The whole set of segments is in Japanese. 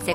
世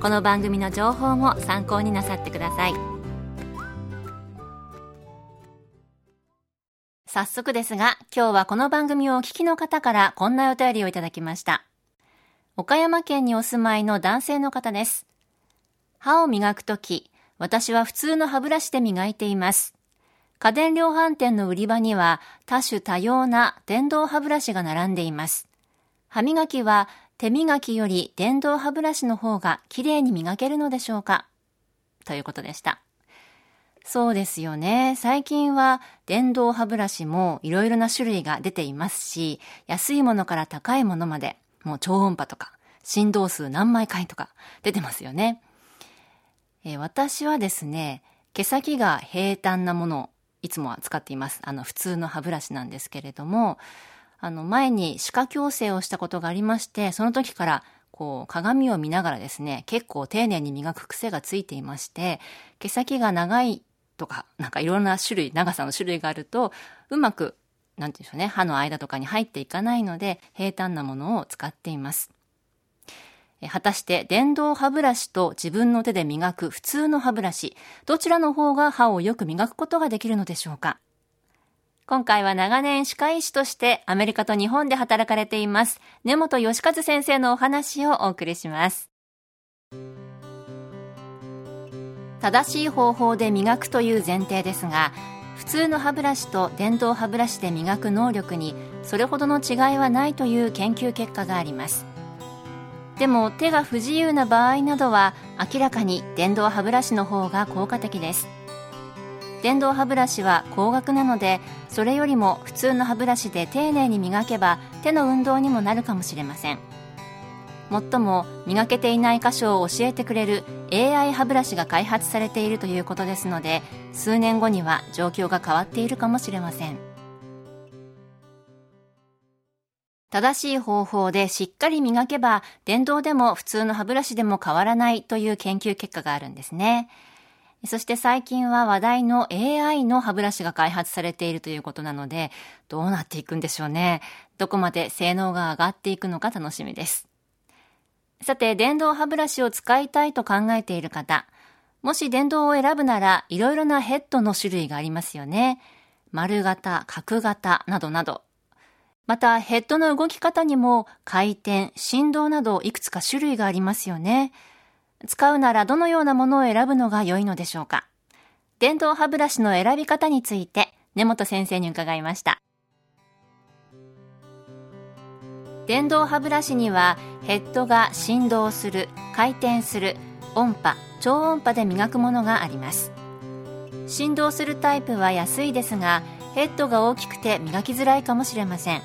この番組の情報も参考になさってください。早速ですが、今日はこの番組をお聞きの方からこんなお便りをいただきました。岡山県にお住まいの男性の方です。歯を磨くとき、私は普通の歯ブラシで磨いています。家電量販店の売り場には多種多様な電動歯ブラシが並んでいます。歯磨きは手磨きより電動歯ブラシの方がきれいに磨けるのでしょうか？ということでした。そうですよね。最近は電動歯ブラシもいろいろな種類が出ていますし、安いものから高いものまで、もう超音波とか振動数何枚回とか出てますよね。私はですね、毛先が平坦なものをいつもは使っています。普通の歯ブラシなんですけれども、前に歯科矯正をしたことがありまして、その時からこう鏡を見ながらですね、結構丁寧に磨く癖がついていまして、毛先が長いとか、なんかいろんな種類、長さの種類があるとうまく、なんていうんでしょうね、歯の間とかに入っていかないので平坦なものを使っています。果たして電動歯ブラシと自分の手で磨く普通の歯ブラシ、どちらの方が歯をよく磨くことができるのでしょうか。今回は長年歯科医師としてアメリカと日本で働かれています根本義和先生のお話をお送りします。正しい方法で磨くという前提ですが、普通の歯ブラシと電動歯ブラシで磨く能力にそれほどの違いはないという研究結果があります。でも手が不自由な場合などは明らかに電動歯ブラシの方が効果的です。電動歯ブラシは高額なので、それよりも普通の歯ブラシで丁寧に磨けば手の運動にもなるかもしれません。もっとも磨けていない箇所を教えてくれる AI 歯ブラシが開発されているということですので、数年後には状況が変わっているかもしれません。正しい方法でしっかり磨けば電動でも普通の歯ブラシでも変わらないという研究結果があるんですね。そして最近は話題の AI の歯ブラシが開発されているということなので、どうなっていくんでしょうね。どこまで性能が上がっていくのか楽しみです。さて、電動歯ブラシを使いたいと考えている方、もし電動を選ぶならいろいろなヘッドの種類がありますよね。丸型、角型などなど、またヘッドの動き方にも回転、振動などいくつか種類がありますよね。使うならどのようなものを選ぶのが良いのでしょうか。電動歯ブラシの選び方について根本先生に伺いました。電動歯ブラシにはヘッドが振動する、回転する、音波、超音波で磨くものがあります。振動するタイプは安いですが、ヘッドが大きくて磨きづらいかもしれません。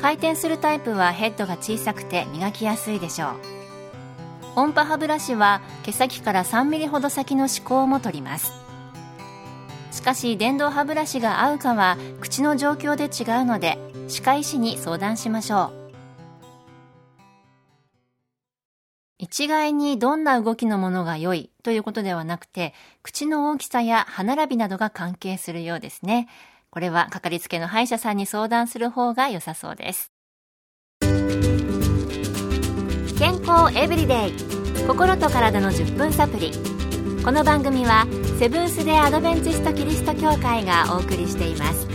回転するタイプはヘッドが小さくて磨きやすいでしょう。音波歯ブラシは毛先から3ミリほど先の歯垢も取ります。しかし電動歯ブラシが合うかは口の状況で違うので、歯科医師に相談しましょう。一概にどんな動きのものが良いということではなくて、口の大きさや歯並びなどが関係するようですね。これはかかりつけの歯医者さんに相談する方が良さそうです。健康エブリデイ、心と体の10分サプリ。この番組はセブンス・デ・アドベンチスト・キリスト教会がお送りしています。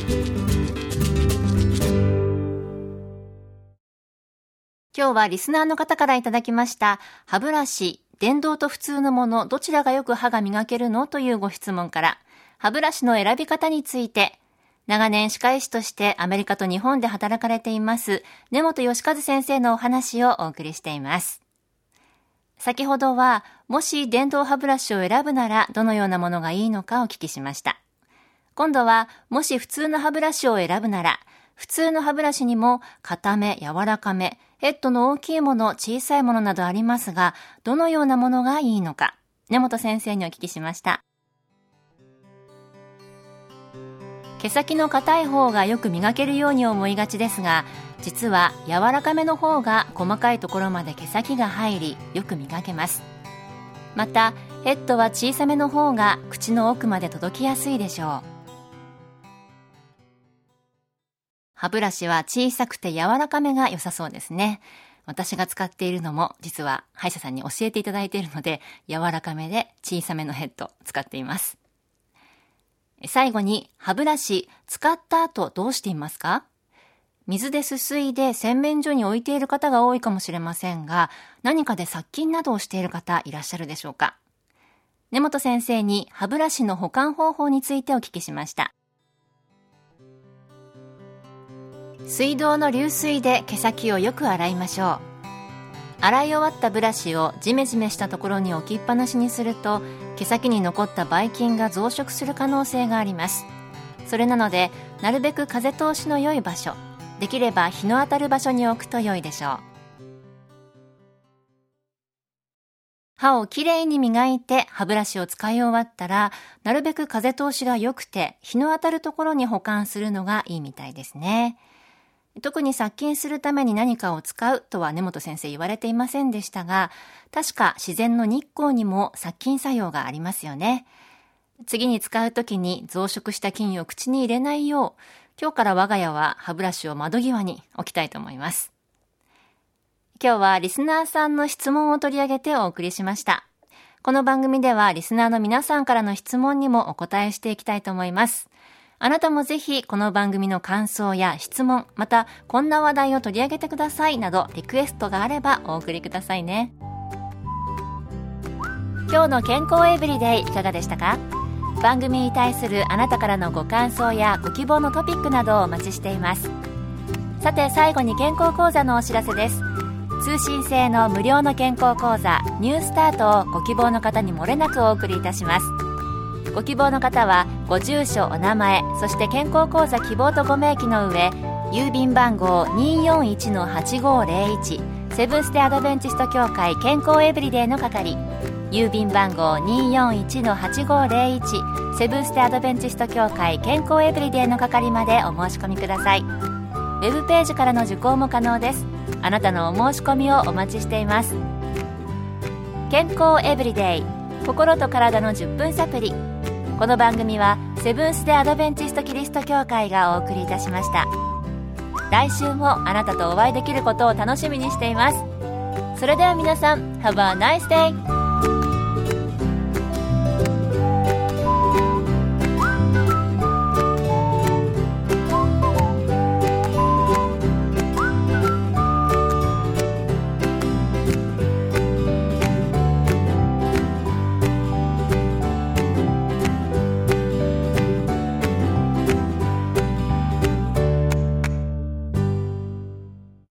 今日はリスナーの方からいただきました歯ブラシ、電動と普通のもの、どちらがよく歯が磨けるの？というご質問から、歯ブラシの選び方について、長年歯科医師としてアメリカと日本で働かれています、根本義和先生のお話をお送りしています。先ほどは、もし電動歯ブラシを選ぶならどのようなものがいいのかお聞きしました。今度は、もし普通の歯ブラシを選ぶなら、普通の歯ブラシにも硬め、柔らかめ、ヘッドの大きいもの、小さいものなどありますが、どのようなものがいいのか、根本先生にお聞きしました。毛先の硬い方がよく磨けるように思いがちですが、実は柔らかめの方が細かいところまで毛先が入り、よく磨けます。また、ヘッドは小さめの方が口の奥まで届きやすいでしょう。歯ブラシは小さくて柔らかめが良さそうですね。私が使っているのも実は歯医者さんに教えていただいているので、柔らかめで小さめのヘッド使っています。最後に歯ブラシ、使った後どうしていますか？水ですすいで洗面所に置いている方が多いかもしれませんが、何かで殺菌などをしている方いらっしゃるでしょうか？根本先生に歯ブラシの保管方法についてお聞きしました。水道の流水で毛先をよく洗いましょう。洗い終わったブラシをジメジメしたところに置きっぱなしにすると、毛先に残ったばい菌が増殖する可能性があります。それなので、なるべく風通しの良い場所、できれば日の当たる場所に置くと良いでしょう。歯をきれいに磨いて歯ブラシを使い終わったら、なるべく風通しが良くて日の当たるところに保管するのがいいみたいですね。特に殺菌するために何かを使うとは根本先生言われていませんでしたが、確か自然の日光にも殺菌作用がありますよね。次に使うときに増殖した菌を口に入れないよう、今日から我が家は歯ブラシを窓際に置きたいと思います。今日はリスナーさんの質問を取り上げてお送りしました。この番組ではリスナーの皆さんからの質問にもお答えしていきたいと思います。あなたもぜひこの番組の感想や質問、またこんな話題を取り上げてくださいなどリクエストがあればお送りくださいね。今日の健康エブリデイいかがでしたか？番組に対するあなたからのご感想やご希望のトピックなどをお待ちしています。さて、最後に健康講座のお知らせです。通信制の無料の健康講座ニュースタートをご希望の方にもれなくお送りいたします。ご希望の方はご住所、お名前、そして健康講座希望とご名義の上、郵便番号 241-8501 セブンス・デー・アドベンチスト協会健康エブリデイの係、郵便番号 241-8501 セブンス・デー・アドベンチスト協会健康エブリデイの係までお申し込みください。ウェブページからの受講も可能です。あなたのお申し込みをお待ちしています。健康エブリデイ、心と体の10分サプリ。この番組はセブンス・デー・アドベンチスト・キリスト教会がお送りいたしました。来週もあなたとお会いできることを楽しみにしています。それでは皆さん、 Have a nice day!